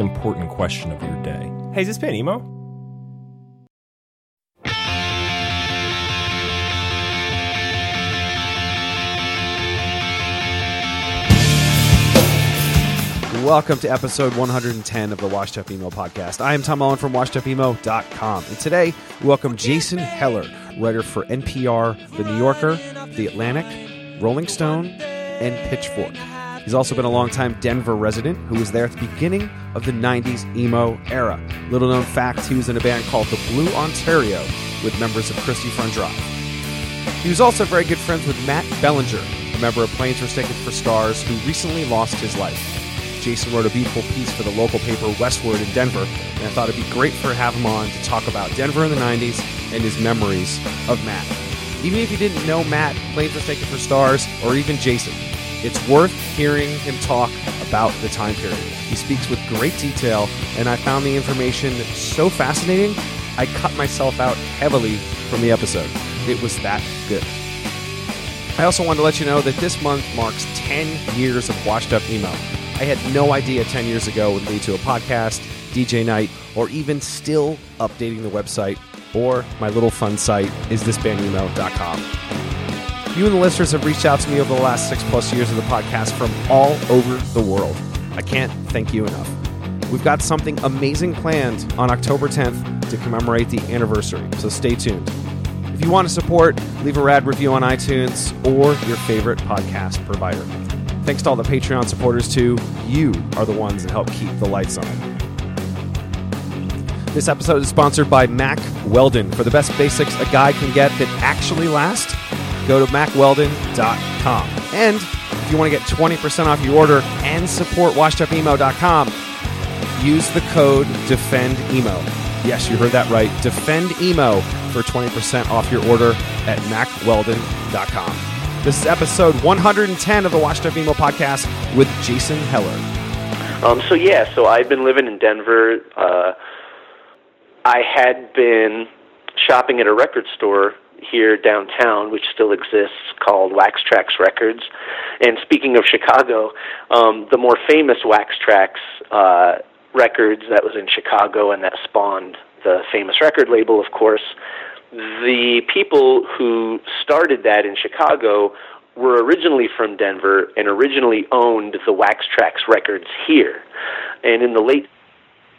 important question of your day. Hey, is this band emo? Welcome to episode 110 of the Washed Up Emo podcast. I am Tom Mullen from washedupemo.com. And today, we welcome Jason Heller, writer for NPR, The New Yorker, The Atlantic, Rolling Stone, and Pitchfork. He's also been a longtime Denver resident who was there at the beginning of the 90s emo era. Little known fact, he was in a band called The Blue Ontario with members of Christie Front Drive. He was also very good friends with Matt Bellinger, a member of Planes Mistaken for Stars, who recently lost his life. Jason wrote a beautiful piece for the local paper Westward in Denver, and I thought it'd be great to have him on to talk about Denver in the 90s and his memories of Matt. Even if you didn't know Matt, Planes Mistaken for Stars, or even Jason, it's worth hearing him talk about the time period. He speaks with great detail, and I found the information so fascinating, I cut myself out heavily from the episode. It was that good. I also wanted to let you know that this month marks 10 years of Washed Up Emo. I had no idea 10 years ago would lead to a podcast, DJ night, or even still updating the website or my little fun site, isthisbandemo.com. You and the listeners have reached out to me over the last 6+ years of the podcast from all over the world. I can't thank you enough. We've got something amazing planned on October 10th to commemorate the anniversary, so stay tuned. If you want to support, leave a rad review on iTunes or your favorite podcast provider. Thanks to all the Patreon supporters, too. You are the ones that help keep the lights on. This episode is sponsored by Mac Weldon. For the best basics a guy can get that actually last, go to MacWeldon.com. And if you want to get 20% off your order and support WashedUpEmo.com, use the code DEFENDEMO. Yes, you heard that right. DEFENDEMO for 20% off your order at MacWeldon.com. This is episode 110 of the Washed Up Emo podcast with Jason Heller. So I've been living in Denver. I had been shopping at a record store here downtown, which still exists, called Wax Trax Records. And speaking of Chicago, the more famous Wax Trax Records that was in Chicago and that spawned the famous record label, of course, the people who started that in Chicago were originally from Denver and originally owned the Wax Trax Records here. And in the late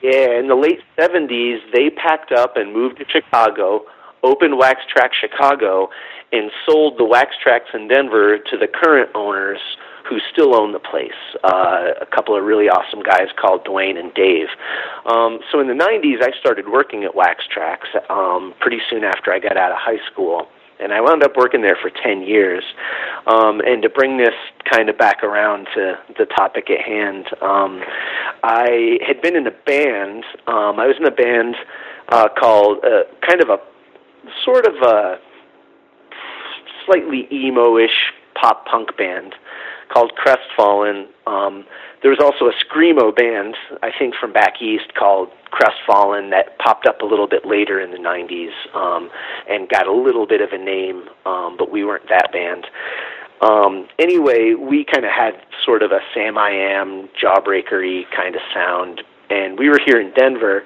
70s, they packed up and moved to Chicago, opened Wax Trax Chicago, and sold the Wax Trax in Denver to the current owners who still own the place, a couple of really awesome guys called Dwayne and Dave. So in the 90s, I started working at Wax Trax pretty soon after I got out of high school, and I wound up working there for 10 years. And to bring this kind of back around to the topic at hand, I had been in a band. I was in a band called a slightly emo-ish pop-punk band called Crestfallen. There was also a screamo band, I think from back east, called Crestfallen that popped up a little bit later in the 90s and got a little bit of a name, but we weren't that band. Anyway, we kind of had sort of a Sam I Am, Jawbreaker-y kind of sound, and we were here in Denver,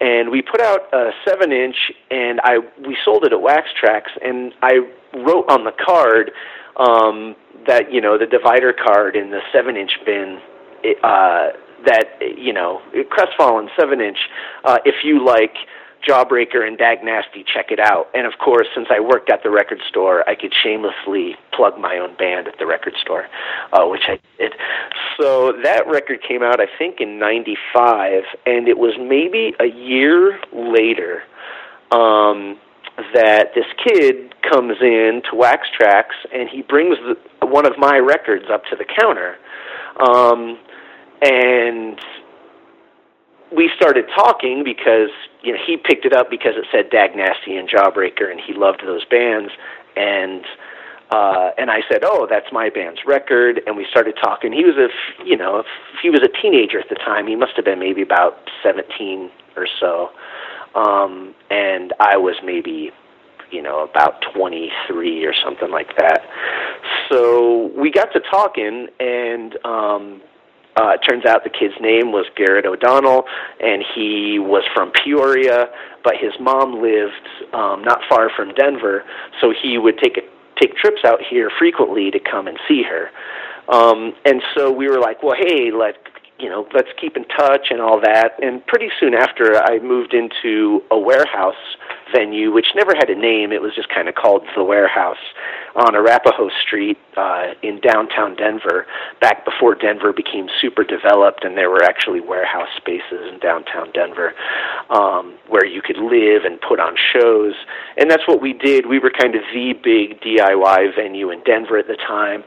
and we put out a 7-inch, and we sold it at Wax Trax, and I wrote on the card that, you know, the divider card in the 7-inch bin, that, you know, Crestfallen 7-inch, if you like Jawbreaker and Dag Nasty, check it out. And of course, since I worked at the record store, I could shamelessly plug my own band at the record store, which I did. So that record came out, I think, in 95, and it was maybe a year later that this kid comes in to Wax Trax, and he brings one of my records up to the counter, and we started talking because, you know, he picked it up because it said Dag Nasty and Jawbreaker, and he loved those bands, and I said, oh, that's my band's record, and we started talking. He was he was a teenager at the time. He must have been maybe about 17 or so, and I was maybe, about 23 or something like that. So we got to talking, and it turns out the kid's name was Garrett O'Donnell, and he was from Peoria, but his mom lived not far from Denver, so he would take trips out here frequently to come and see her. And so we were like, well, hey, let's keep in touch and all that. And pretty soon after, I moved into a warehouse venue, which never had a name. It was just kind of called The Warehouse on Arapahoe Street in downtown Denver, back before Denver became super developed, and there were actually warehouse spaces in downtown Denver where you could live and put on shows. And that's what we did. We were kind of the big DIY venue in Denver at the time.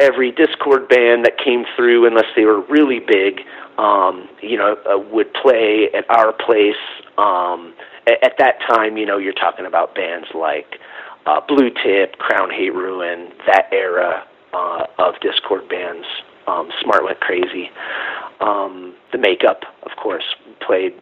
Every Discord band that came through, unless they were really big, would play at our place. At that time, you're talking about bands like Blue Tip, Crown Hate Ruin, that era of Discord bands. Smart Went Crazy. The Makeup, of course, played.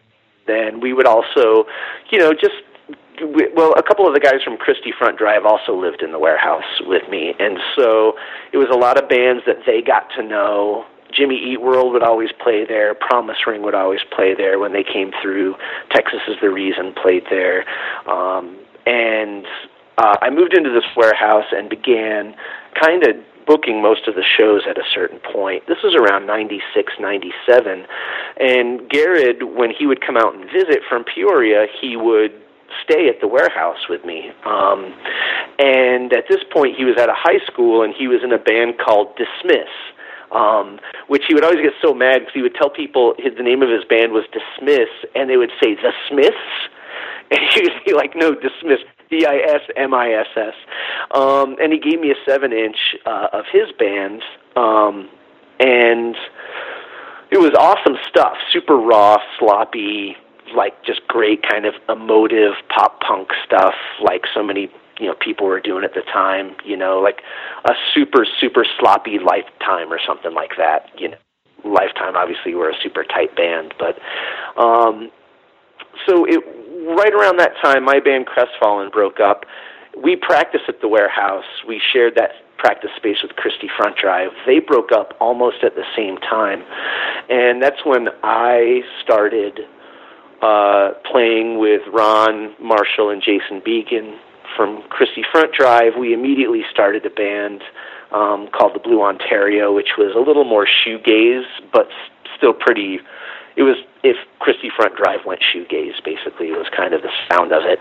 Then we would also, a couple of the guys from Christie Front Drive also lived in the warehouse with me, and so it was a lot of bands that they got to know. Jimmy Eat World would always play there. Promise Ring would always play there when they came through. Texas Is the Reason played there. And I moved into this warehouse and began kind of booking most of the shows at a certain point. This was around 96, 97. And Garrett, when he would come out and visit from Peoria, he would stay at the warehouse with me. And at this point, he was at a high school, and he was in a band called Dismiss, which he would always get so mad because he would tell people the name of his band was Dismiss, and they would say, The Smiths? And he would be like, no, Dismiss, D-I-S-M-I-S-S. And he gave me a 7-inch of his band, and it was awesome stuff, super raw, sloppy, like just great kind of emotive pop punk stuff like so many people were doing at the time, like a super, super sloppy Lifetime or something like that. Lifetime obviously were a super tight band, but so it right around that time my band Crestfallen broke up. We practiced at the warehouse. We shared that practice space with Christie Front Drive. They broke up almost at the same time, and that's when I started playing with Ron Marshall and Jason Began from Christie Front Drive. We immediately started a band called The Blue Ontario, which was a little more shoegaze, but still pretty. It was if Christie Front Drive went shoegaze, basically. It was kind of the sound of it.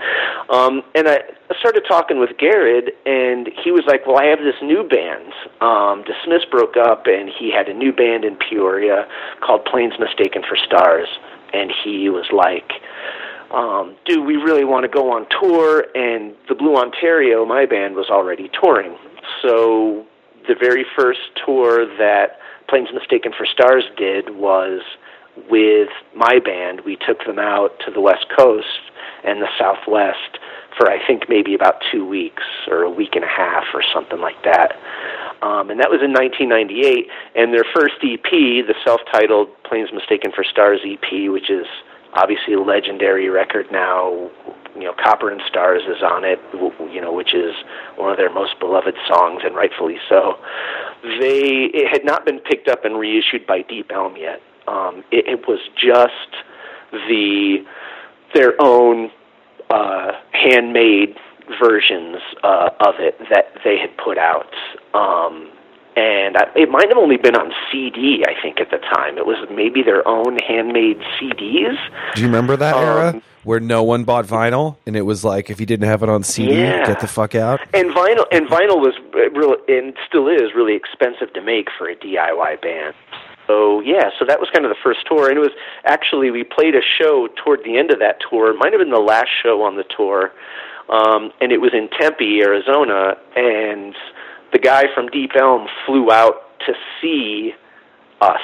And I started talking with Garrett, and he was like, well, I have this new band. Dismiss broke up, and he had a new band in Peoria called Planes Mistaken for Stars. And he was like, dude, we really want to go on tour. And the Blue Ontario, my band, was already touring. So the very first tour that Planes Mistaken for Stars did was with my band. We took them out to the West Coast and the Southwest for I think maybe about 2 weeks or a week and a half or something like that. And that was in 1998, and their first EP, the self-titled Planes Mistaken for Stars EP, which is obviously a legendary record now. Copper and Stars is on it, which is one of their most beloved songs, and rightfully so. It had not been picked up and reissued by Deep Elm yet. It was just their own handmade versions of it that they had put out, and it might have only been on CD, I think, at the time. It was maybe their own handmade CDs. Do you remember that era where no one bought vinyl, and it was like if you didn't have it on CD, get the fuck out. And vinyl was really, and still is, really expensive to make for a DIY band. So yeah, so that was kind of the first tour, and it was actually we played a show toward the end of that tour. It might have been the last show on the tour, and it was in Tempe, Arizona, and the guy from Deep Elm flew out to see us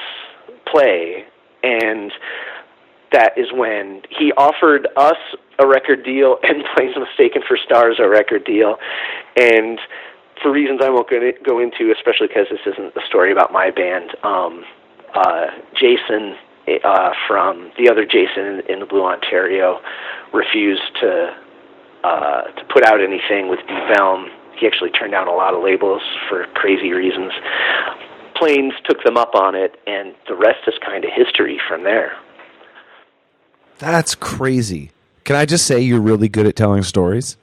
play, and that is when he offered us a record deal and Planes Mistaken for Stars a record deal. And for reasons I won't go into, especially because this isn't a story about my band, Jason from the other Jason in the Blue Ontario refused to put out anything with Deep Elm. He actually turned down a lot of labels for crazy reasons. Planes took them up on it, and the rest is kind of history from there. That's crazy. Can I just say you're really good at telling stories?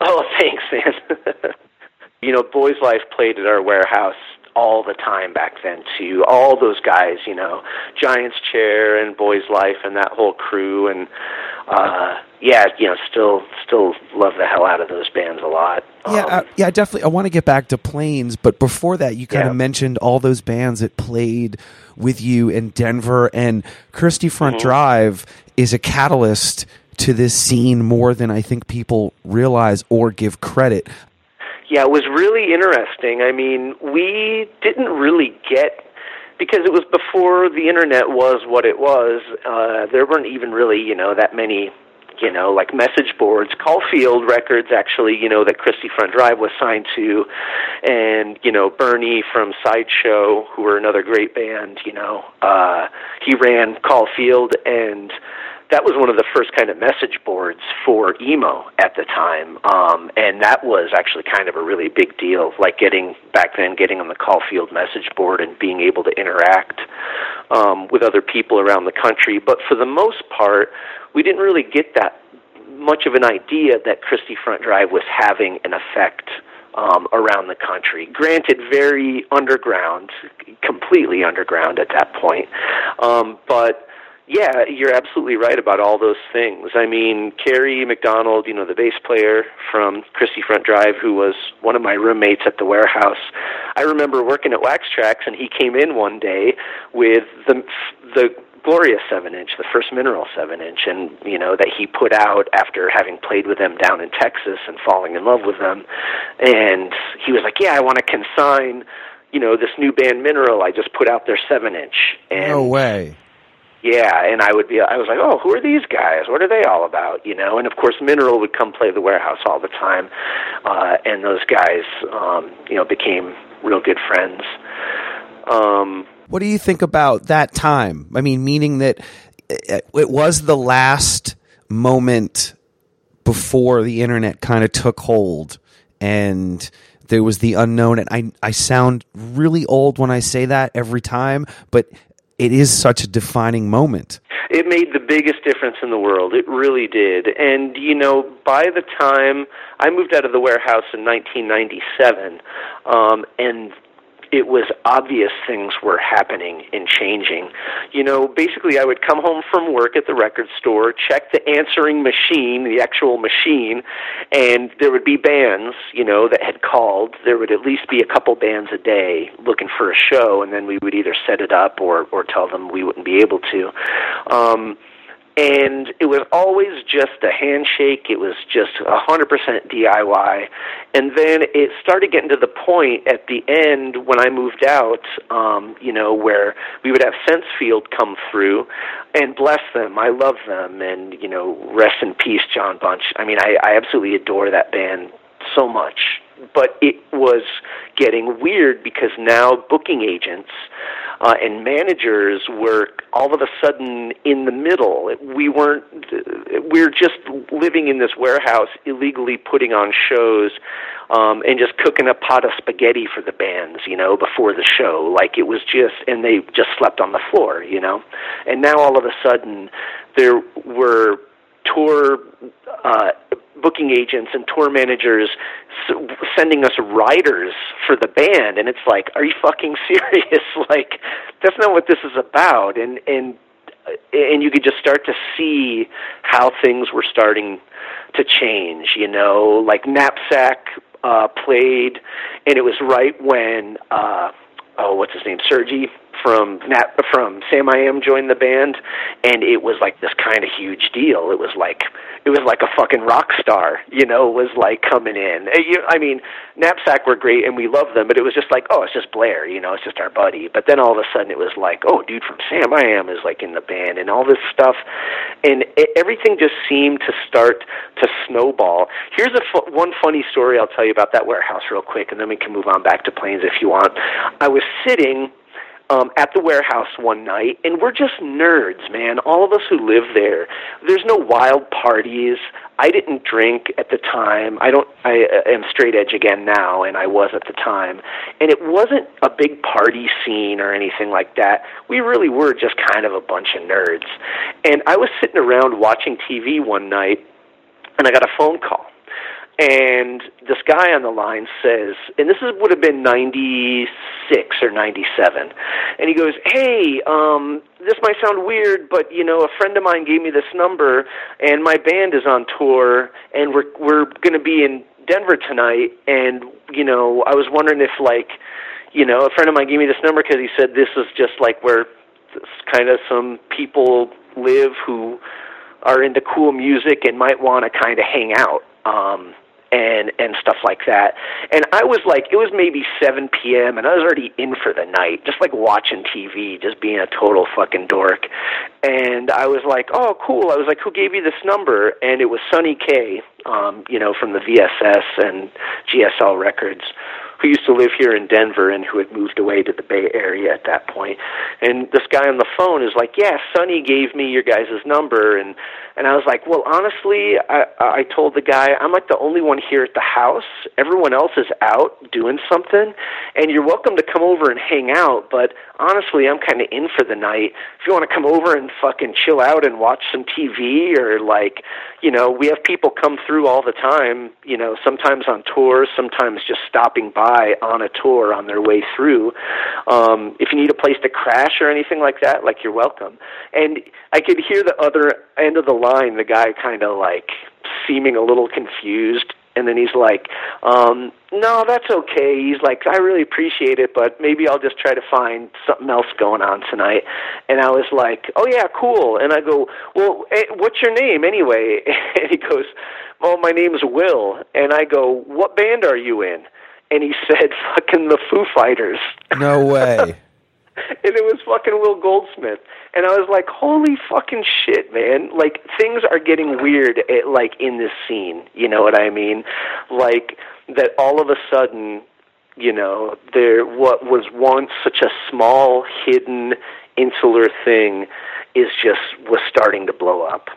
Oh, thanks, man. You know, Boys Life played at our warehouse all the time back then, too. All those guys, you know, Giant's Chair and Boys Life and that whole crew. And, you know, still love the hell out of those bands a lot. Yeah, definitely. I want to get back to Planes, but before that, you kind of mentioned all those bands that played with you in Denver, and Christie Front Drive is a catalyst to this scene more than I think people realize or give credit. Yeah, it was really interesting. I mean, we didn't really get, because it was before the internet was what it was, there weren't even really, you know, that many, you know, like message boards. Caulfield Records, actually, you know, that Christie Front Drive was signed to, and, you know, Bernie from Sideshow, who were another great band, you know, he ran Caulfield, and that was one of the first kind of message boards for emo at the time, and that was actually kind of a really big deal, like getting on the Caulfield message board and being able to interact with other people around the country. But for the most part, we didn't really get that much of an idea that Christie Front Drive was having an effect around the country. Granted, very underground, completely underground at that point, but yeah, you're absolutely right about all those things. I mean, Kerry McDonald, you know, the bass player from Christie Front Drive, who was one of my roommates at the warehouse, I remember working at Wax Trax, and he came in one day with the glorious 7-inch, the first Mineral 7-inch, and, you know, that he put out after having played with them down in Texas and falling in love with them. And he was like, yeah, I want to consign, you know, this new band Mineral. I just put out their 7-inch. And no way. Yeah, and I was like, oh, who are these guys? What are they all about? You know, and of course, Mineral would come play the warehouse all the time, and those guys, you know, became real good friends. What do you think about that time? I mean, meaning that it was the last moment before the internet kind of took hold, and there was the unknown. And I sound really old when I say that every time, but it is such a defining moment. It made the biggest difference in the world. It really did. And, you know, by the time I moved out of the warehouse in 1997, and it was obvious things were happening and changing. You know, basically I would come home from work at the record store, check the answering machine, the actual machine, and there would be bands, you know, that had called. There would at least be a couple bands a day looking for a show, and then we would either set it up or tell them we wouldn't be able to. And it was always just a handshake. It was just 100% DIY. And then it started getting to the point at the end when I moved out, you know, where we would have Sensefield come through, and bless them. I love them. And, you know, rest in peace, John Bunch. I mean, I absolutely adore that band so much. But it was getting weird because now booking agents and managers were all of a sudden in the middle. We were just living in this warehouse, illegally putting on shows and just cooking a pot of spaghetti for the bands, you know, before the show. Like it was just, and they just slept on the floor, you know. And now all of a sudden there were tour booking agents and tour managers sending us riders for the band, and it's like, are you fucking serious? Like, that's not what this is about. And and you could just start to see how things were starting to change, you know, like Knapsack played, and it was right when, what's his name, Sergi from Sam I Am joined the band, and it was like this kind of huge deal. It was like a fucking rock star, you know, was like coming in. I mean, Knapsack were great and we loved them, but it was just like, oh, it's just Blair, you know, it's just our buddy. But then all of a sudden it was like, oh, dude from Sam I Am is like in the band and all this stuff, and everything just seemed to start to snowball. Here's one funny story I'll tell you about that warehouse real quick, and then we can move on back to Planes if you want. I was sitting at the warehouse one night, and we're just nerds, man. All of us who live there. There's no wild parties. I didn't drink at the time. I am straight edge again now, and I was at the time. And it wasn't a big party scene or anything like that. We really were just kind of a bunch of nerds. And I was sitting around watching TV one night, and I got a phone call. And this guy on the line says, and this would have been 96 or 97, and he goes, hey, this might sound weird, but, you know, a friend of mine gave me this number, and my band is on tour, and we're going to be in Denver tonight, and, you know, I was wondering if, like, you know, a friend of mine gave me this number because he said this is just, like, where kind of some people live who are into cool music and might want to kind of hang out. And stuff like that. And I was like, it was maybe 7 p.m., and I was already in for the night, just like watching TV, just being a total fucking dork. And I was like, oh, cool. I was like, who gave you this number? And it was Sonny K, you know, from the VSS and GSL Records, who used to live here in Denver and who had moved away to the Bay Area at that point. And this guy on the phone is like, yeah, Sonny gave me your guys' number. And I was like, well, honestly, I told the guy, I'm like the only one here at the house. Everyone else is out doing something. And you're welcome to come over and hang out, but honestly, I'm kind of in for the night. If you want to come over and fucking chill out and watch some TV, or like, you know, we have people come through all the time, you know, sometimes on tours, sometimes just stopping by on a tour on their way through. If you need a place to crash or anything like that, like, you're welcome. And I could hear the other end of the line, the guy kind of like seeming a little confused, and then he's like, no, that's okay. He's like, I really appreciate it, but maybe I'll just try to find something else going on tonight. And I was like, oh, yeah, cool. And I go, well, what's your name anyway? And he goes, well, my name's Will. And I go, what band are you in? And he said, fucking the Foo Fighters. No way. And it was fucking Will Goldsmith. And I was like, holy fucking shit, man. Like, things are getting weird, like, in this scene. You know what I mean? Like, that all of a sudden, you know, there what was once such a small, hidden, insular thing was starting to blow up.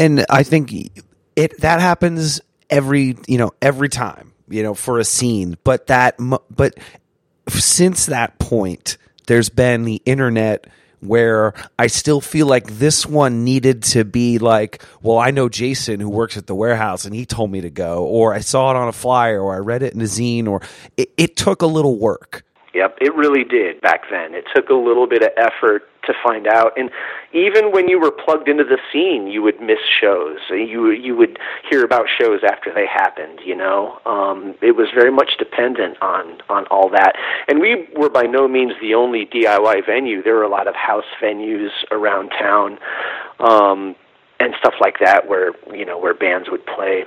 And I think that happens every time. You know, for a scene, but since that point, there's been the internet, where I still feel like this one needed to be like, well, I know Jason who works at the warehouse and he told me to go, or I saw it on a flyer, or I read it in a zine, or it took a little work. Yep, it really did back then. It took a little bit of effort to find out, and even when you were plugged into the scene, you would miss shows. You would hear about shows after they happened, you know. It was very much dependent on all that, and we were by no means the only DIY venue. There were a lot of house venues around town, and stuff like that, where, you know, where bands would play.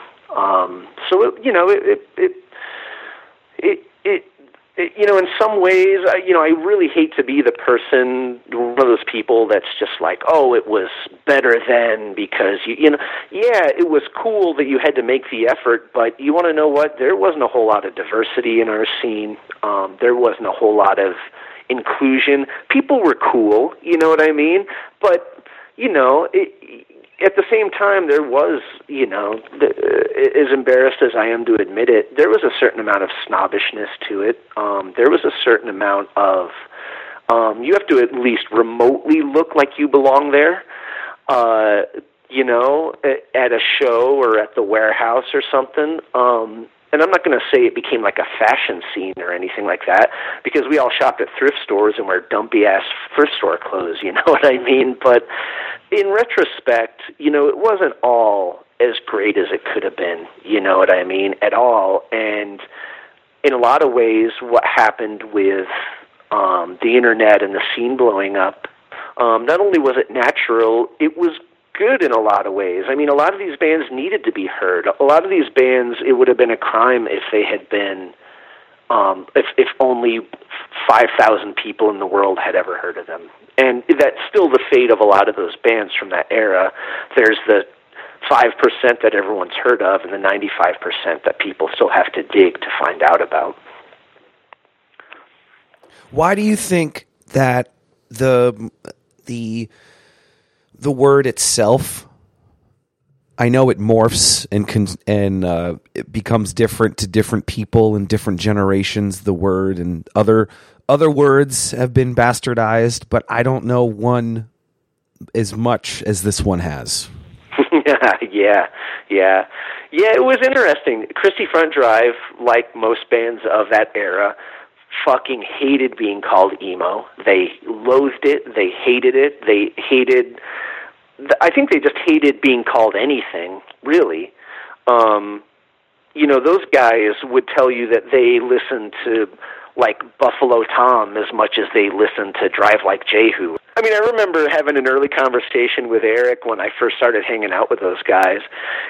You know, in some ways, you know, I really hate to be one of those people that's just like, oh, it was better then because, you know, yeah, it was cool that you had to make the effort, but you want to know what? There wasn't a whole lot of diversity in our scene. There wasn't a whole lot of inclusion. People were cool, you know what I mean? But, you know, at the same time, there was, you know, as embarrassed as I am to admit it, there was a certain amount of snobbishness to it. There was a certain amount of, you have to at least remotely look like you belong there, you know, at a show or at the warehouse or something. and I'm not going to say it became like a fashion scene or anything like that, because we all shopped at thrift stores and wear dumpy-ass thrift store clothes, you know what I mean? But in retrospect, you know, it wasn't all as great as it could have been, you know what I mean, at all. And in a lot of ways, what happened with the internet and the scene blowing up, not only was it natural, it was good in a lot of ways. I mean, a lot of these bands needed to be heard. A lot of these bands, it would have been a crime if they had been, if only 5,000 people in the world had ever heard of them. And that's still the fate of a lot of those bands from that era. There's the 5% that everyone's heard of and the 95% that people still have to dig to find out about. Why do you think that the word itself, I know it morphs and it becomes different to different people and different generations, the word, and other words have been bastardized, but I don't know one as much as this one has. Yeah, it was interesting. Christie Front Drive, like most bands of that era, fucking hated being called emo. They loathed it. They hated it. They hated... I think they just hated being called anything, really. You know, those guys would tell you that they listened to, like, Buffalo Tom as much as they listened to Drive Like Jehu. I mean, I remember having an early conversation with Eric when I first started hanging out with those guys,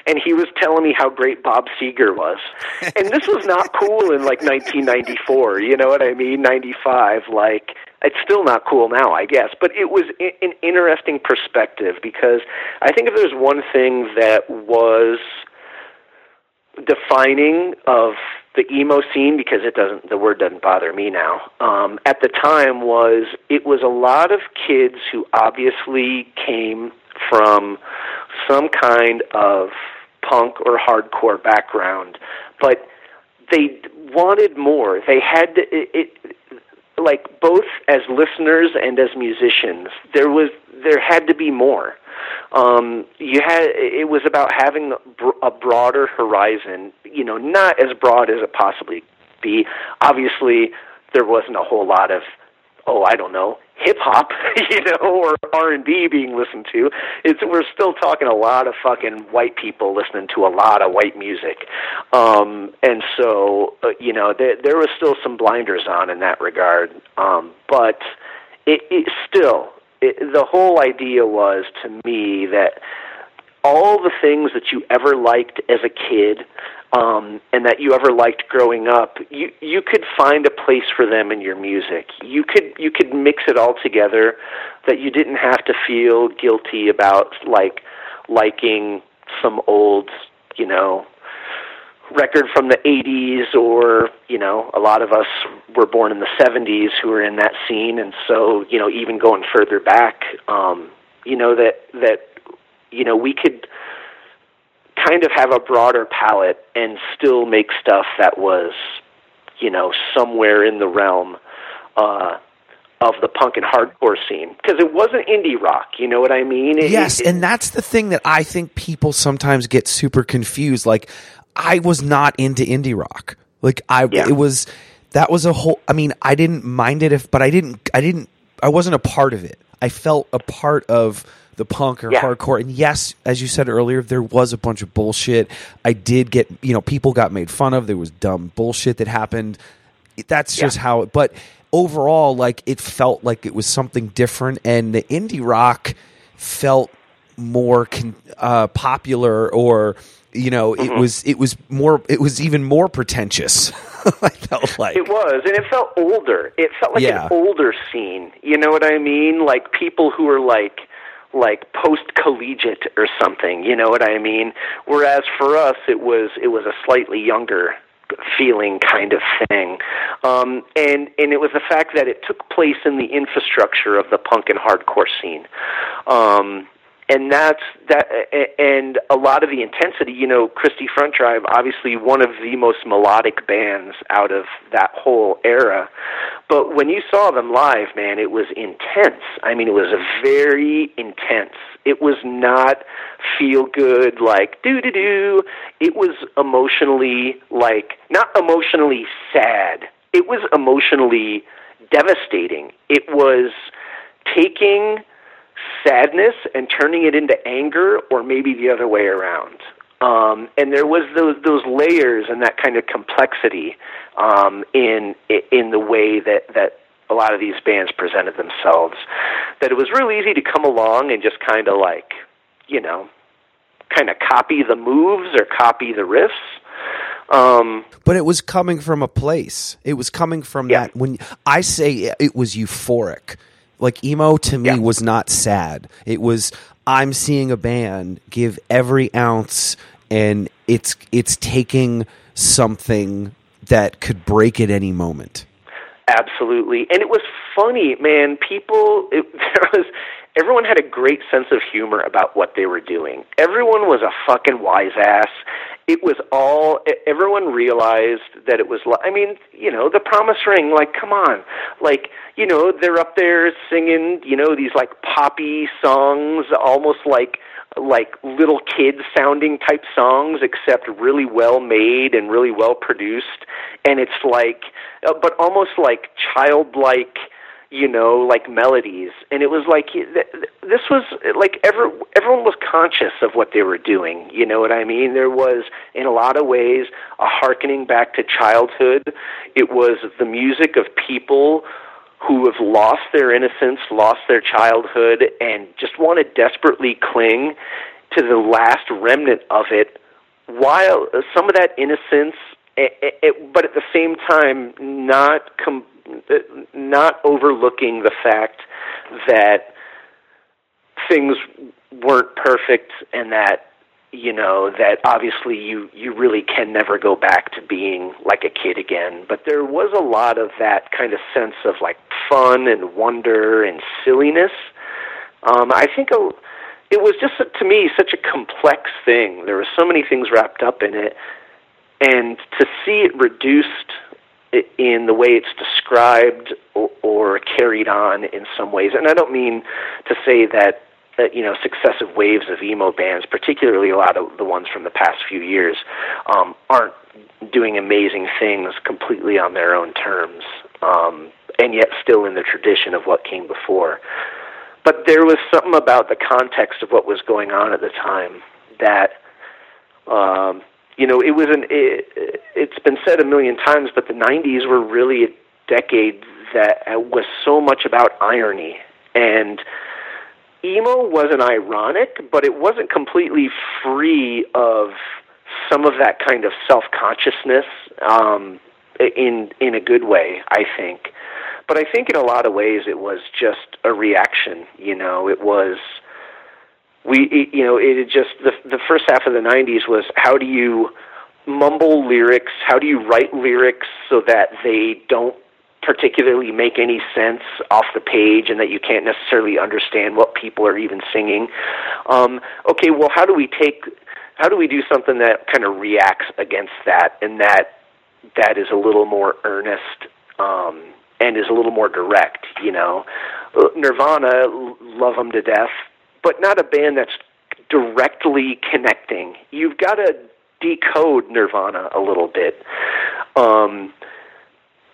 and he was telling me how great Bob Seger was. And this was not cool in, like, 1994, you know what I mean, 95, like... It's still not cool now, I guess, but it was an interesting perspective, because I think if there's one thing that was defining of the emo scene, because the word doesn't bother me now, at the time it was a lot of kids who obviously came from some kind of punk or hardcore background, but they wanted more. They had to... Like, both as listeners and as musicians, there had to be more. It was about having a broader horizon, you know, not as broad as it possibly could be. Obviously, there wasn't a whole lot of, I don't know, hip-hop, you know, or R&B being listened to. We're still talking a lot of fucking white people listening to a lot of white music. And so, you know, there was still some blinders on in that regard. But the whole idea was, to me, that all the things that you ever liked as a kid and that you ever liked growing up, you could find a place for them in your music. You could mix it all together, that you didn't have to feel guilty about liking some old, you know, record from the 80s, or, you know, a lot of us were born in the 70s who were in that scene, and so, you know, even going further back, you know, that you know, we could kind of have a broader palette and still make stuff that was, you know, somewhere in the realm of the punk and hardcore scene. Because it wasn't indie rock, you know what I mean? Yes, and that's the thing that I think people sometimes get super confused. Like, I was not into indie rock. Like, it was... That was a whole... I mean, I didn't mind it, but I wasn't a part of it. I felt a part of... the punk or hardcore. And yes, as you said earlier, there was a bunch of bullshit. I did get, you know, people got made fun of. There was dumb bullshit that happened. That's just how, but overall, like, it felt like it was something different. And the indie rock felt more popular, or, you know, it was even more pretentious. I felt like it was, and it felt older. It felt like an older scene. You know what I mean? Like, people who were like post-collegiate or something, you know what I mean? Whereas for us, it was a slightly younger feeling kind of thing. And it was the fact that it took place in the infrastructure of the punk and hardcore scene. And that's that, and a lot of the intensity, you know, Christie Front Drive, obviously one of the most melodic bands out of that whole era. But when you saw them live, man, it was intense. I mean, it was very intense. It was not feel good, like, doo-doo-doo. It was emotionally, like, not emotionally sad. It was emotionally devastating. It was taking sadness and turning it into anger, or maybe the other way around. And there was those layers and that kind of complexity in the way that a lot of these bands presented themselves, that it was real easy to come along and just kind of like, you know, kind of copy the moves or copy the riffs. But it was coming from a place. It was coming from that. When I say it was euphoric. Like, emo to me was not sad. It was, I'm seeing a band give every ounce, and it's taking something that could break at any moment. Absolutely. And it was funny, man. Everyone had a great sense of humor about what they were doing. Everyone was a fucking wise ass. It was all, everyone realized that it was, I mean, you know, the Promise Ring, like, come on. Like, you know, they're up there singing, you know, these, like, poppy songs, almost like little kid sounding type songs, except really well made and really well produced. And it's like, but almost like childlike, you know, like melodies. And it was like, this was like, everyone was conscious of what they were doing, you know what I mean? There was, in a lot of ways, a hearkening back to childhood. It was the music of people who have lost their innocence, lost their childhood, and just want to desperately cling to the last remnant of it, while some of that innocence, but at the same time, not overlooking the fact that things weren't perfect, and that, you know, that obviously you really can never go back to being like a kid again. But there was a lot of that kind of sense of like fun and wonder and silliness. I think it was just, to me, such a complex thing. There were so many things wrapped up in it, and to see it reduced in the way it's described or carried on in some ways. And I don't mean to say that you know, successive waves of emo bands, particularly a lot of the ones from the past few years, aren't doing amazing things completely on their own terms, and yet still in the tradition of what came before. But there was something about the context of what was going on at the time that... you know, it's been said a million times, but the 90s were really a decade that was so much about irony. And emo wasn't ironic, but it wasn't completely free of some of that kind of self-consciousness, in a good way, I think. But I think in a lot of ways it was just a reaction, you know. It was... the first half of the 90s was, how do you mumble lyrics? How do you write lyrics so that they don't particularly make any sense off the page, and that you can't necessarily understand what people are even singing? Okay, well, how do we do something that kind of reacts against that, and that is a little more earnest, and is a little more direct, you know? Nirvana, love them to death, but not a band that's directly connecting. You've got to decode Nirvana a little bit.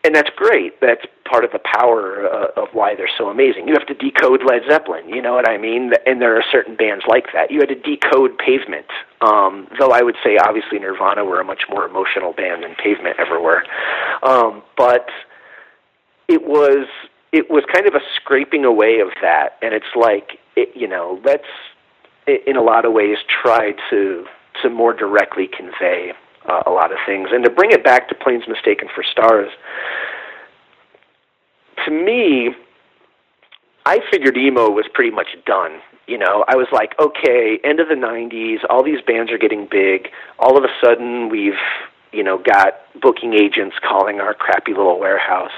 And that's great. That's part of the power of why they're so amazing. You have to decode Led Zeppelin, you know what I mean? And there are certain bands like that. You had to decode Pavement, though I would say obviously Nirvana were a much more emotional band than Pavement ever were. But it was kind of a scraping away of that, and it's like, you know, let's, in a lot of ways, try to more directly convey a lot of things. And to bring it back to Planes Mistaken for Stars, to me, I figured emo was pretty much done. You know, I was like, okay, end of the 90s, all these bands are getting big. All of a sudden, we've, you know, got booking agents calling our crappy little warehouse.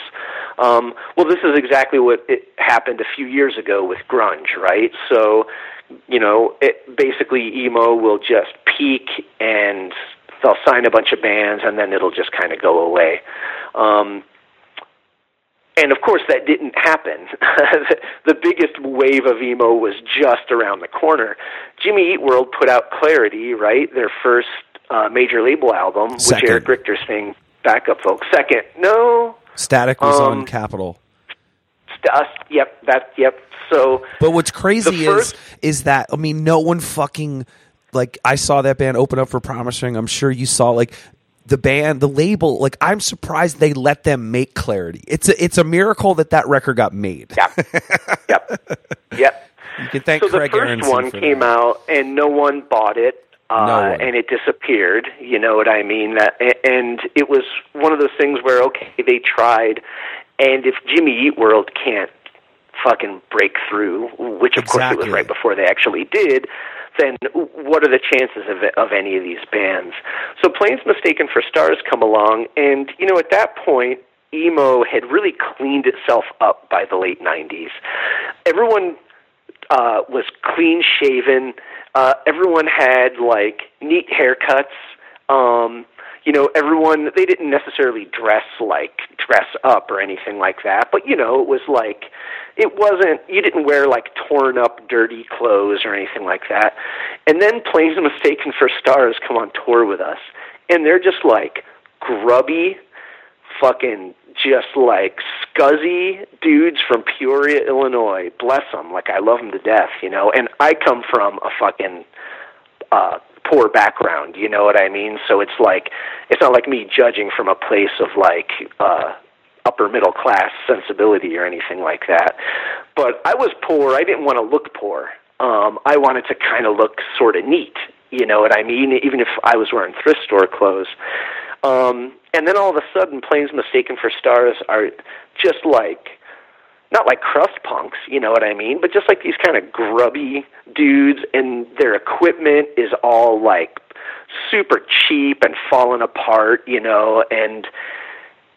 Well, this is exactly what it happened a few years ago with grunge, right? So, you know, it, basically emo will just peak and they'll sign a bunch of bands and then it'll just kind of go away. And, of course, that didn't happen. The biggest wave of emo was just around the corner. Jimmy Eat World put out Clarity, right, their first major label album, second, which Eric Richter's thing, backup folks. Second, no. Static was on Capitol. Yep. So, but what's crazy is that, I mean, no one fucking, like, I saw that band open up for Promise Ring. I'm sure you saw, like, the band, the label, like, I'm surprised they let them make Clarity. It's a miracle that record got made. Yep. You can thank Craig Aronson. So the first one came out, and no one bought it, and it disappeared. You know what I mean? And it was one of those things where, okay, they tried, and if Jimmy Eat World can't fucking break through, which of course it was right before they actually did, then what are the chances of any of these bands? So Planes Mistaken for Stars come along, and, you know, at that point, emo had really cleaned itself up by the late 90s. Everyone was clean-shaven. Everyone had, like, neat haircuts. You know, everyone, they didn't necessarily dress up or anything like that, but, you know, it was like, it wasn't, you didn't wear, like, torn up, dirty clothes or anything like that. And then Planes Mistaken for Stars come on tour with us, and they're just, like, grubby, fucking just, like, scuzzy dudes from Peoria, Illinois. Bless them. Like, I love them to death, you know? And I come from a fucking poor background, you know what I mean? So it's like, it's not like me judging from a place of, like, upper middle class sensibility or anything like that. But I was poor. I didn't want to look poor. I wanted to kind of look sort of neat, you know what I mean? Even if I was wearing thrift store clothes. And then all of a sudden, Planes Mistaken for Stars are just like, not like crust punks, you know what I mean, but just like these kind of grubby dudes, and their equipment is all like super cheap and falling apart, you know, and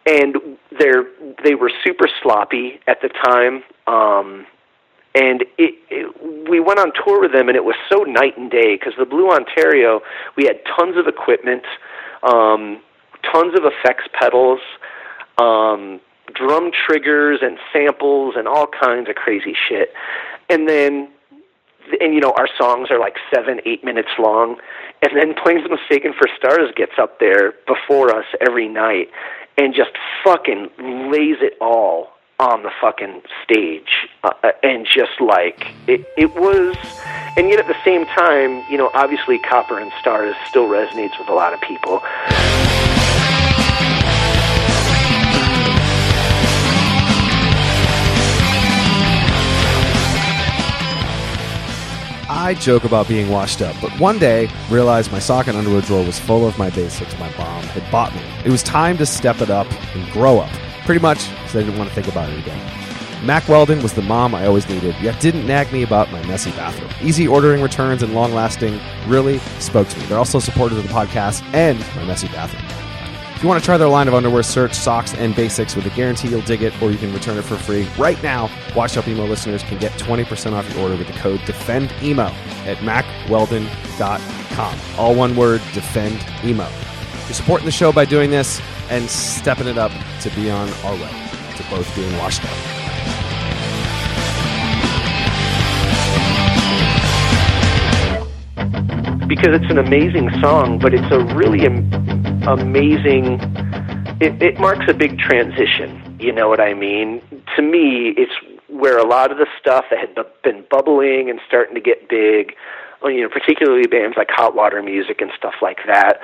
they were super sloppy at the time. And we went on tour with them, and it was so night and day, because the Blue Ontario, we had tons of equipment, tons of effects pedals, drum triggers and samples and all kinds of crazy shit. And you know, our songs are like 7-8 minutes long. And then Planes Mistaken for Stars gets up there before us every night and just fucking lays it all on the fucking stage. And just like, it was, and yet at the same time, you know, obviously Copper and Stars still resonates with a lot of people. I joke about being washed up, but one day realized my sock and underwear drawer was full of my basics my mom had bought me. It was time to step it up and grow up, pretty much because I didn't want to think about it again. Mac Weldon was the mom I always needed, yet didn't nag me about my messy bathroom. Easy ordering returns and long-lasting really spoke to me. They're also supporters of the podcast and my messy bathroom. If you want to try their line of underwear, search Socks and Basics with a guarantee you'll dig it, or you can return it for free. Right now, Washed Up Emo listeners can get 20% off your order with the code DEFENDEMO at macweldon.com. All one word, DEFENDEMO. You're supporting the show by doing this and stepping it up to be on our way to both being washed up. Because it's an amazing song, but it's a really amazing... It marks a big transition, you know what I mean? To me, it's where a lot of the stuff that had been bubbling and starting to get big, you know, particularly bands like Hot Water Music and stuff like that,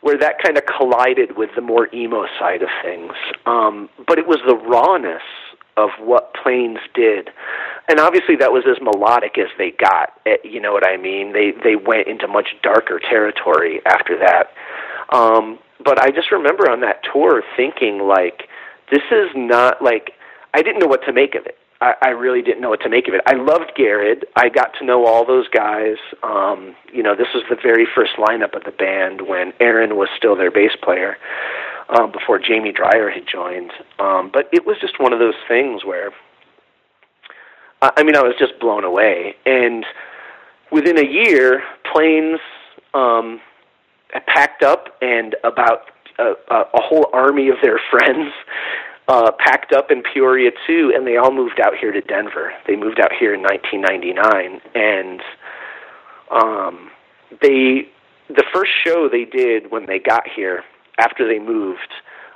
where that kind of collided with the more emo side of things. But it was the rawness of what Planes did. And obviously that was as melodic as they got. You know what I mean? They went into much darker territory after that. But I just remember on that tour thinking, like, this is not, like, I didn't know what to make of it. I really didn't know what to make of it. I loved Garrett. I got to know all those guys. You know, this was the very first lineup of the band when Aaron was still their bass player. before Jamie Dreyer had joined. But it was just one of those things where, I mean, I was just blown away. And within a year, Planes packed up, and about a whole army of their friends packed up in Peoria, too, and they all moved out here to Denver. They moved out here in 1999, and the first show they did when they got here after they moved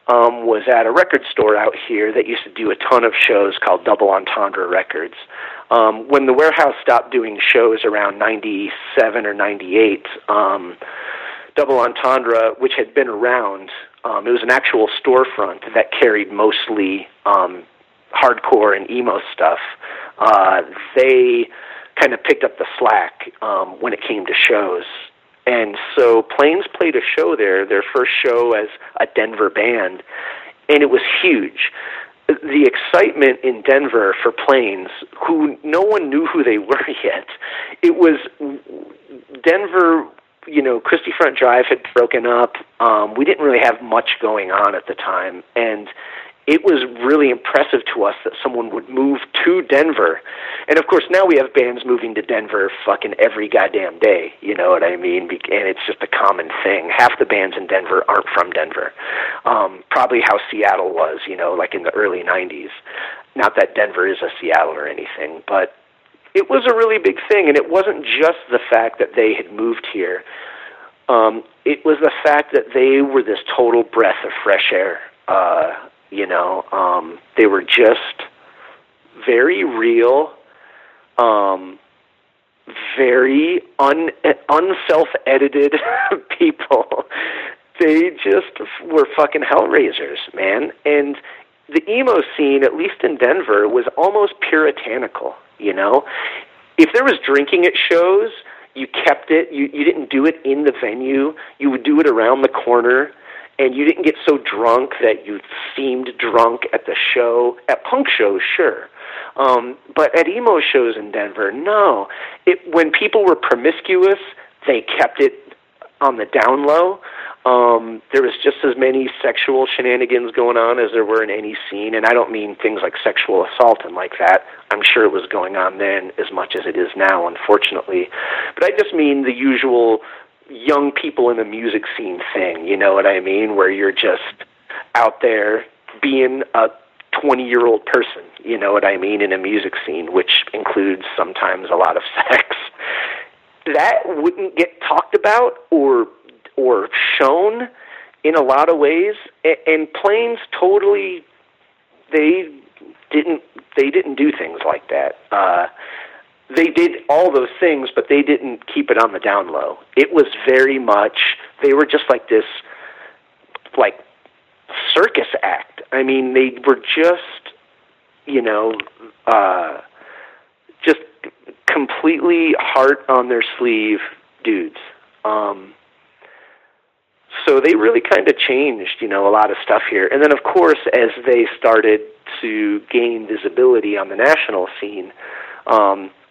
was at a record store out here that used to do a ton of shows called Double Entendre Records. When the warehouse stopped doing shows around 97 or 98, Double Entendre, which had been around, it was an actual storefront that carried mostly hardcore and emo stuff. They kind of picked up the slack when it came to shows. And so Planes played a show there, their first show as a Denver band, and it was huge. The excitement in Denver for Planes, who no one knew who they were yet, it was Denver, you know, Christie Front Drive had broken up. We didn't really have much going on at the time, and it was really impressive to us that someone would move to Denver. And, of course, now we have bands moving to Denver fucking every goddamn day. You know what I mean? And it's just a common thing. Half the bands in Denver aren't from Denver. Probably how Seattle was, you know, like in the early 90s. Not that Denver is a Seattle or anything, but it was a really big thing. And it wasn't just the fact that they had moved here. It was the fact that they were this total breath of fresh air. You know, they were just very real, very unself-edited people. They just were fucking hellraisers, man. And the emo scene, at least in Denver, was almost puritanical, you know. If there was drinking at shows, you kept it. You didn't do it in the venue. You would do it around the corner. And you didn't get so drunk that you seemed drunk at the show. At punk shows, sure. But at emo shows in Denver, no. When people were promiscuous, they kept it on the down low. There was just as many sexual shenanigans going on as there were in any scene. And I don't mean things like sexual assault and like that. I'm sure it was going on then as much as it is now, unfortunately. But I just mean the usual young people in the music scene thing, you know what I mean, where you're just out there being a 20-year-old person, you know what I mean, in a music scene, which includes sometimes a lot of sex. That wouldn't get talked about or shown in a lot of ways, and Planes totally, they didn't do things like that. They did all those things, but they didn't keep it on the down low. It was very much, they were just like this, like, circus act. I mean, they were just, you know, just completely heart on their sleeve dudes. So they really kind of changed, you know, a lot of stuff here. And then, of course, as they started to gain visibility on the national scene,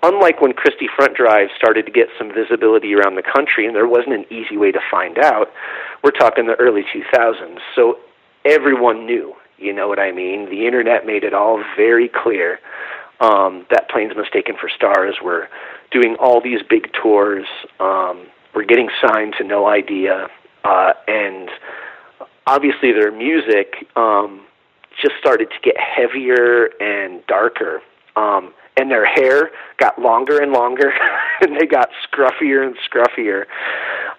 unlike when Christie Front Drive started to get some visibility around the country, and there wasn't an easy way to find out, we're talking the early 2000s. So everyone knew, you know what I mean? The internet made it all very clear that Planes Mistaken for Stars were doing all these big tours, were getting signed to No Idea, and obviously their music just started to get heavier and darker. And their hair got longer and longer, and they got scruffier and scruffier.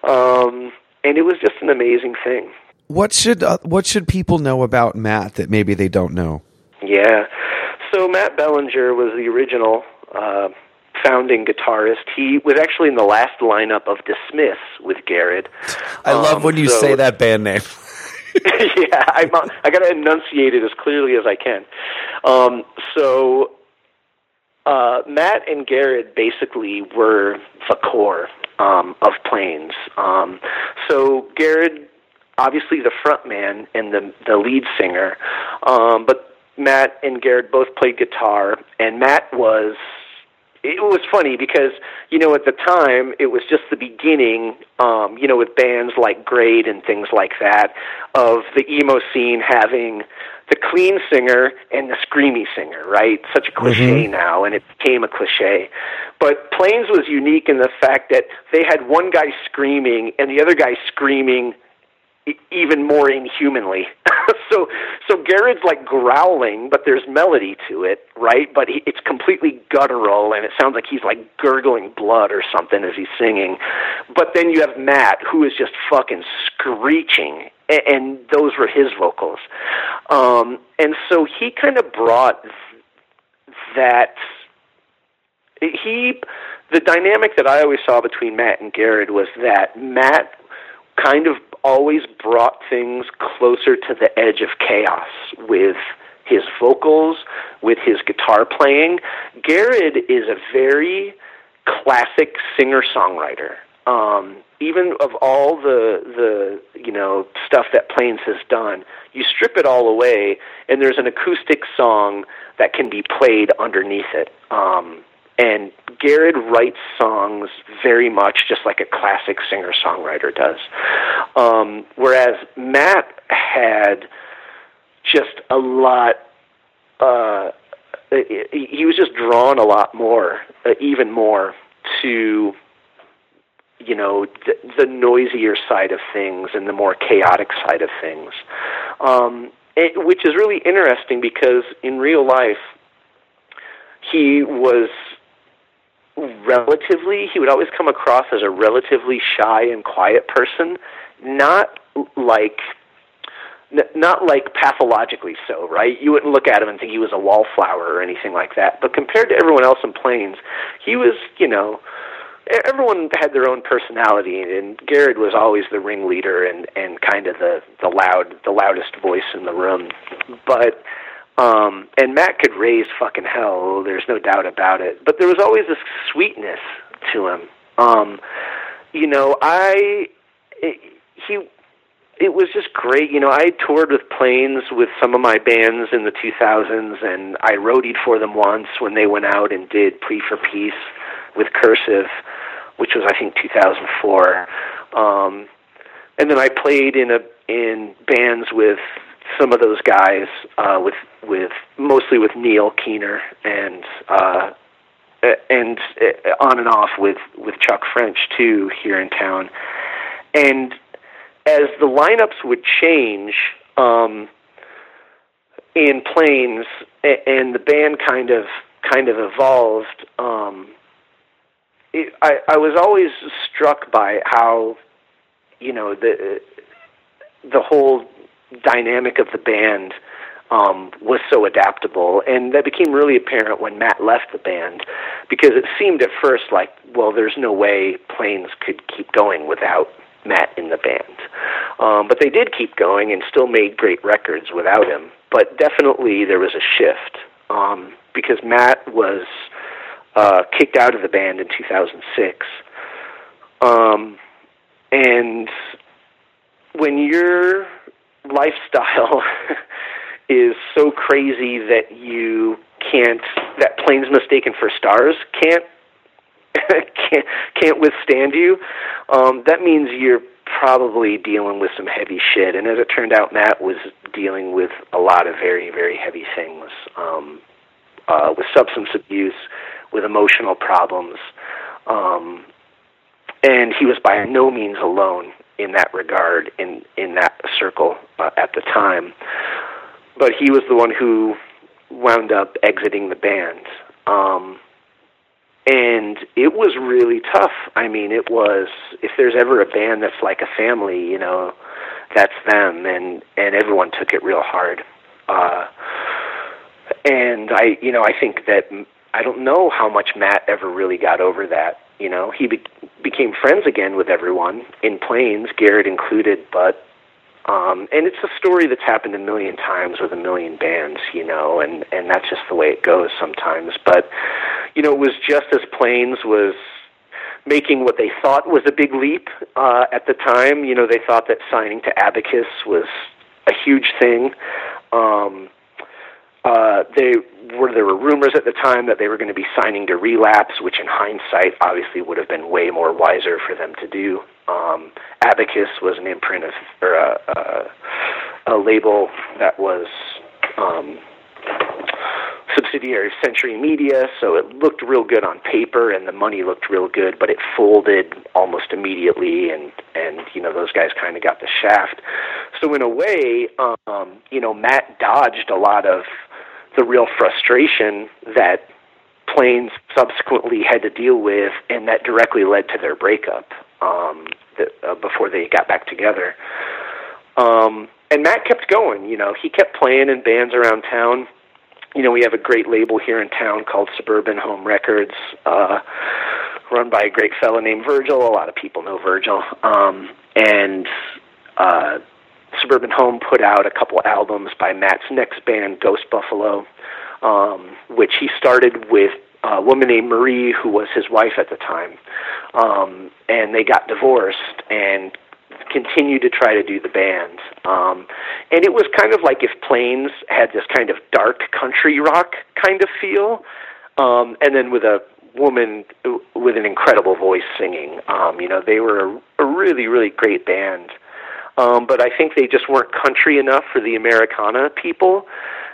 And it was just an amazing thing. What should people know about Matt that maybe they don't know? Yeah. So Matt Bellinger was the original founding guitarist. He was actually in the last lineup of Dismiss with Garrett. I love when you say that band name. Yeah, I got to enunciate it as clearly as I can. Matt and Garrett basically were the core of Planes. So Garrett, obviously the front man and the lead singer, but Matt and Garrett both played guitar, and Matt was it was funny because, you know, at the time, it was just the beginning, you know, with bands like Grade and things like that, of the emo scene having the clean singer and the screamy singer, right? Such a cliche now, and it became a cliche. But Planes was unique in the fact that they had one guy screaming and the other guy screaming even more inhumanly. So Garrett's like growling, but there's melody to it, right? But it's completely guttural, and it sounds like he's like gurgling blood or something as he's singing. But then you have Matt, who is just fucking screeching, and those were his vocals. And so he kind of brought that... The dynamic that I always saw between Matt and Garrett was that Matt kind of always brought things closer to the edge of chaos with his vocals, with his guitar playing. Garrett is a very classic singer-songwriter. Even of all the you know stuff that Planes has done, you strip it all away, and there's an acoustic song that can be played underneath it. And Garrett writes songs very much just like a classic singer-songwriter does. Whereas Matt had just a lot... he was just drawn a lot more, even more, to... you know, the noisier side of things and the more chaotic side of things, which is really interesting because in real life he was he would always come across as a relatively shy and quiet person, not like pathologically so, right? You wouldn't look at him and think he was a wallflower or anything like that, but compared to everyone else in Planes, he was, you know... Everyone had their own personality, and Garrett was always the ringleader and kind of the loudest voice in the room. But and Matt could raise fucking hell, there's no doubt about it. But there was always this sweetness to him. You know, it was just great. You know, I toured with Planes with some of my bands in the 2000s, and I roadied for them once when they went out and did Plea for Peace with Cursive, which was I think 2004, and then I played in bands with some of those guys, with mostly with Neil Keener and on and off with Chuck French too here in town. And as the lineups would change in Planes, and the band kind of evolved. I was always struck by how, you know, the whole dynamic of the band was so adaptable, and that became really apparent when Matt left the band, because it seemed at first like, well, there's no way Planes could keep going without Matt in the band. But they did keep going and still made great records without him. But definitely there was a shift, because Matt was... kicked out of the band in 2006. And when your lifestyle is so crazy that you can't, that Planes Mistaken for Stars can't withstand you, that means you're probably dealing with some heavy shit. And as it turned out, Matt was dealing with a lot of very, very heavy things, with substance abuse, with emotional problems, and he was by no means alone in that regard, in that circle at the time. But he was the one who wound up exiting the band, and it was really tough. I mean, it was, if there's ever a band that's like a family, you know, that's them, and everyone took it real hard. And I, you know, I think that I don't know how much Matt ever really got over that. You know, he became friends again with everyone in Planes, Garrett included, but, and it's a story that's happened a million times with a million bands, you know, and that's just the way it goes sometimes. But, you know, it was just as Planes was making what they thought was a big leap at the time. You know, they thought that signing to Abacus was a huge thing. They there were rumors at the time that they were going to be signing to Relapse, which in hindsight obviously would have been way more wiser for them to do. Abacus was an imprint of, or a label that was subsidiary of Century Media, so it looked real good on paper and the money looked real good, but it folded almost immediately, and you know, those guys kind of got the shaft. So in a way, you know, Matt dodged a lot of the real frustration that Planes subsequently had to deal with, and that directly led to their breakup before they got back together. And Matt kept going, you know, he kept playing in bands around town. You know, we have a great label here in town called Suburban Home Records, run by a great fellow named Virgil. A lot of people know Virgil. And Suburban Home put out a couple albums by Matt's next band, Ghost Buffalo, which he started with a woman named Marie, who was his wife at the time. And they got divorced and continue to try to do the band. And it was kind of like if Planes had this kind of dark country rock kind of feel, and then with a woman with an incredible voice singing. You know, they were a really, really great band. But I think they just weren't country enough for the Americana people,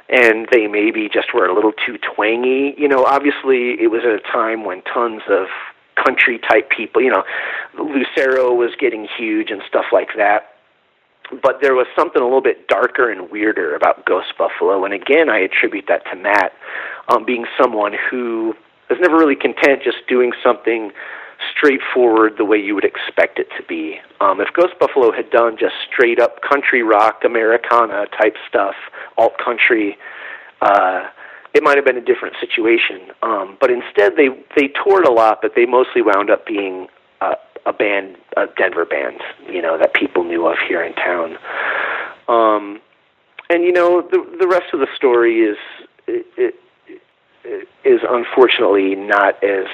and they maybe just were a little too twangy. You know, obviously it was at a time when tons of country-type people, you know, Lucero was getting huge and stuff like that. But there was something a little bit darker and weirder about Ghost Buffalo, and again, I attribute that to Matt being someone who is never really content just doing something straightforward the way you would expect it to be. If Ghost Buffalo had done just straight-up country rock, Americana-type stuff, alt-country, it might have been a different situation. But instead, they toured a lot, but they mostly wound up being a band, a Denver band, you know, that people knew of here in town. And, you know, the rest of the story is unfortunately not as,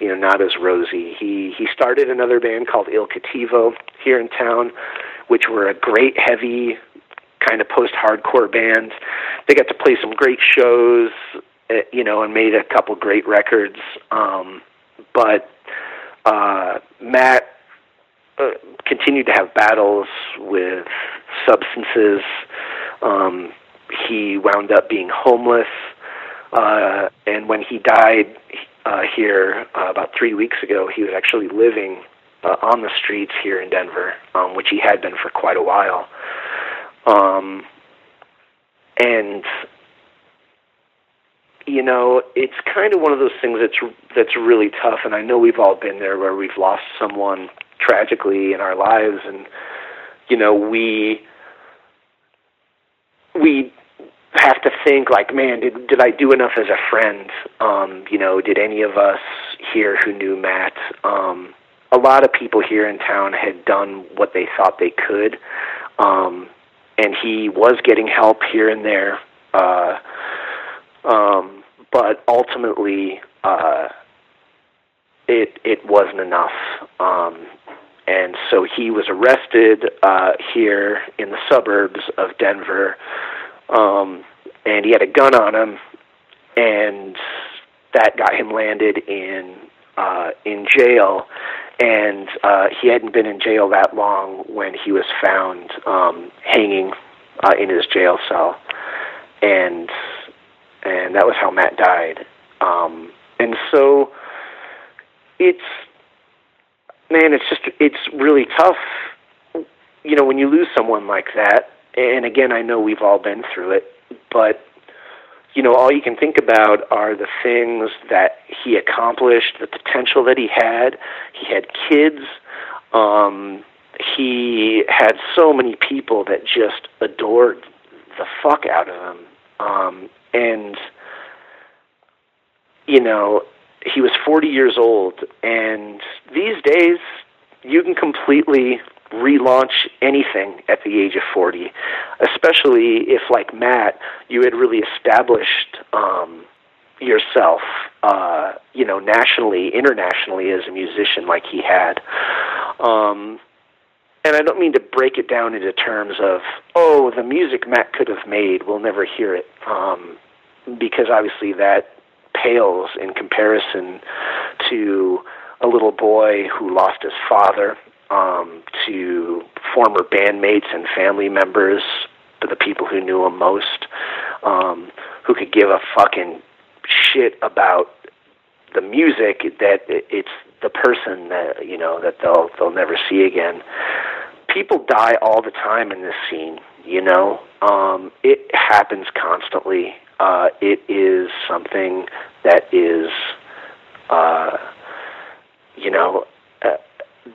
you know, not as rosy. He started another band called Il Cattivo here in town, which were a great heavy kind of post-hardcore band. They got to play some great shows, you know, and made a couple great records. But Matt continued to have battles with substances. He wound up being homeless. And when he died here about 3 weeks ago, he was actually living on the streets here in Denver, which he had been for quite a while. And, you know, it's kind of one of those things that's really tough, and I know we've all been there where we've lost someone tragically in our lives, and, you know, we have to think, like, man, did I do enough as a friend? You know, did any of us here who knew Matt, a lot of people here in town had done what they thought they could, and he was getting help here and there, but ultimately it wasn't enough. And so he was arrested here in the suburbs of Denver, and he had a gun on him, and that got him landed in jail. And he hadn't been in jail that long when he was found hanging in his jail cell, and that was how Matt died. And so it's really tough, you know, when you lose someone like that. And again, I know we've all been through it, but you know, all you can think about are the things that he accomplished, the potential that he had. He had kids. He had so many people that just adored the fuck out of him. And, you know, he was 40 years old, and these days you can completely relaunch anything at the age of 40, especially if, like Matt, you had really established yourself, you know, nationally, internationally as a musician like he had. And I don't mean to break it down into terms of, oh, the music Matt could have made, we'll never hear it. because obviously that pales in comparison to a little boy who lost his father, to former bandmates and family members, to the people who knew him most, who could give a fucking shit about the music, that it's the person that, you know, that they'll never see again. People die all the time in this scene, you know. It happens constantly. It is something that is, you know,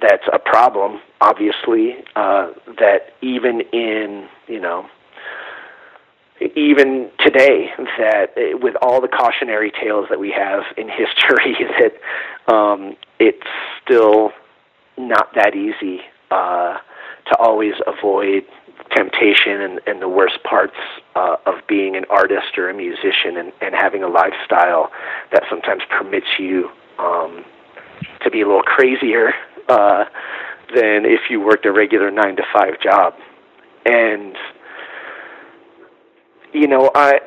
that's a problem, obviously, that even in, you know, even today, that with all the cautionary tales that we have in history, that it's still not that easy to always avoid temptation and the worst parts of being an artist or a musician, and having a lifestyle that sometimes permits you to be a little crazier than if you worked a regular 9-to-5 job. And, you know, I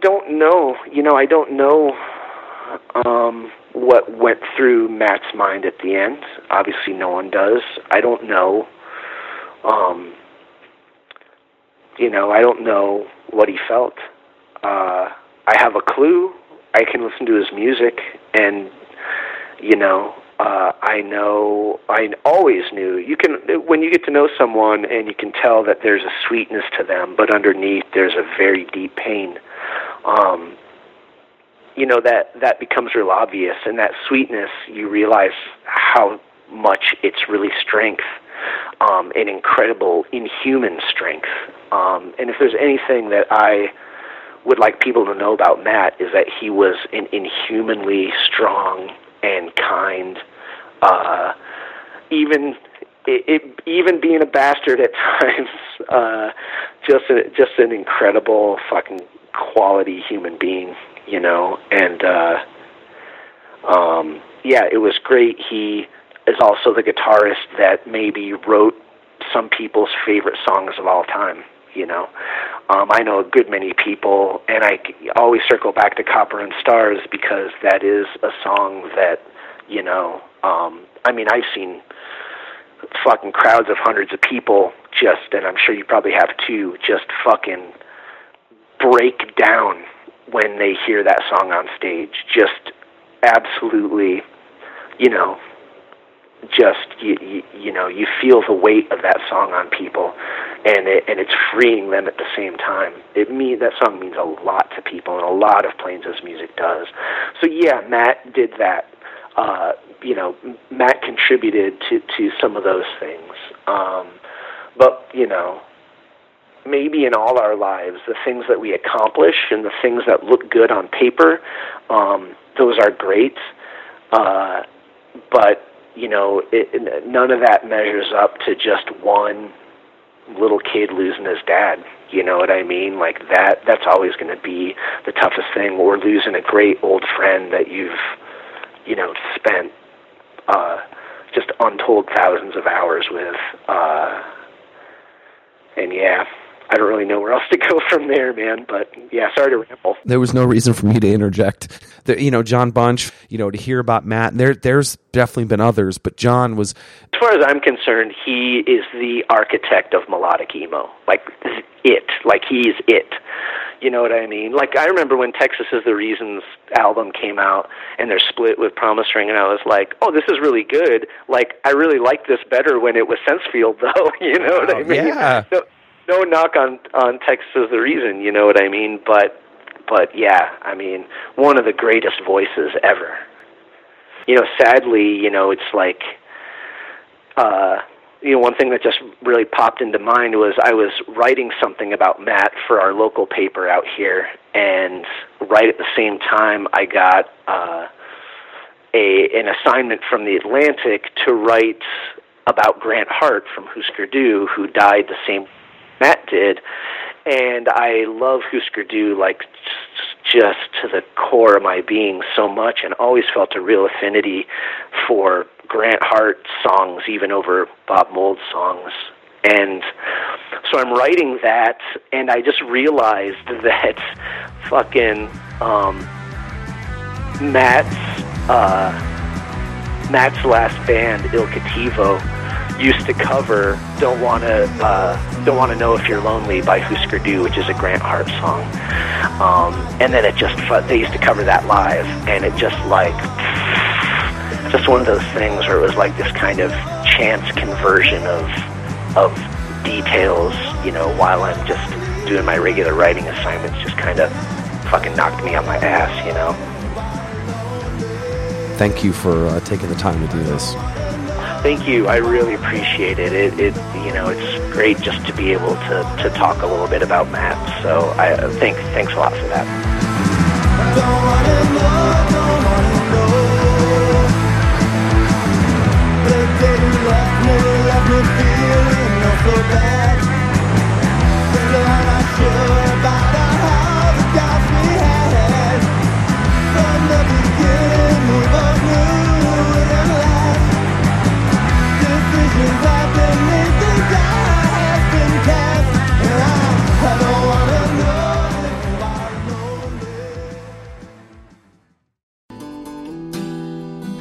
don't know, you know, I don't know what went through Matt's mind at the end. Obviously no one does. I don't know, you know, I don't know what he felt. I have a clue. I can listen to his music, and, you know, I know, I always knew, you can, when you get to know someone and you can tell that there's a sweetness to them, but underneath there's a very deep pain, you know, that becomes real obvious, and that sweetness, you realize how much it's really strength, an incredible, inhuman strength, and if there's anything that I would like people to know about Matt, is that he was an inhumanly strong and kind, even being a bastard at times, just an incredible fucking quality human being, you know. And yeah, it was great. He is also the guitarist that maybe wrote some people's favorite songs of all time, you know. I know a good many people, and I always circle back to Copper and Stars, because that is a song that, you know, I mean, I've seen fucking crowds of hundreds of people just, and I'm sure you probably have too, just fucking break down when they hear that song on stage. Just absolutely, you know, just, you know, you feel the weight of that song on people, and it's freeing them at the same time. That song means a lot to people, and a lot of Planes' music does. So yeah, Matt did that. You know, Matt contributed to some of those things. But, you know, maybe in all our lives, the things that we accomplish and the things that look good on paper, those are great. But, you know, none of that measures up to just one little kid losing his dad. You know what I mean? Like that's always going to be the toughest thing, or losing a great old friend that you've, you know, spent just untold thousands of hours with. And yeah, I don't really know where else to go from there, man. But yeah, sorry to ramble. There was no reason for me to interject. You know, John Bunch, you know, to hear about Matt, there's definitely been others, but John was... As far as I'm concerned, he is the architect of melodic emo. Like, it. Like, he's it. You know what I mean? Like, I remember when Texas Is the Reason's album came out, and they're split with Promise Ring, and I was like, oh, this is really good. Like, I really liked this better when it was Sensefield, though. You know what I mean? Yeah. So, no knock on Texas Is the Reason, you know what I mean? But yeah, I mean, one of the greatest voices ever. You know, sadly, you know, it's like, you know, one thing that just really popped into mind was I was writing something about Matt for our local paper out here, and right at the same time I got an assignment from The Atlantic to write about Grant Hart from Husker Du, who died the same day Matt did. And I love Husker Du, like, just to the core of my being so much, and always felt a real affinity for Grant Hart songs, even over Bob Mould songs. And So I'm writing that, and I just realized that fucking Matt's last band, Il Cattivo, used to cover Don't Wanna Know If You're Lonely by Husker Du, which is a Grant Hart song. And then they used to cover that live, and it just one of those things where it was like this kind of chance conversion of details, you know, while I'm just doing my regular writing assignments, just kind of fucking knocked me on my ass, you know. Thank you for taking the time to do this. Thank you. I really appreciate it. It you know, it's great just to be able to talk a little bit about Matt. So I think thanks a lot for that.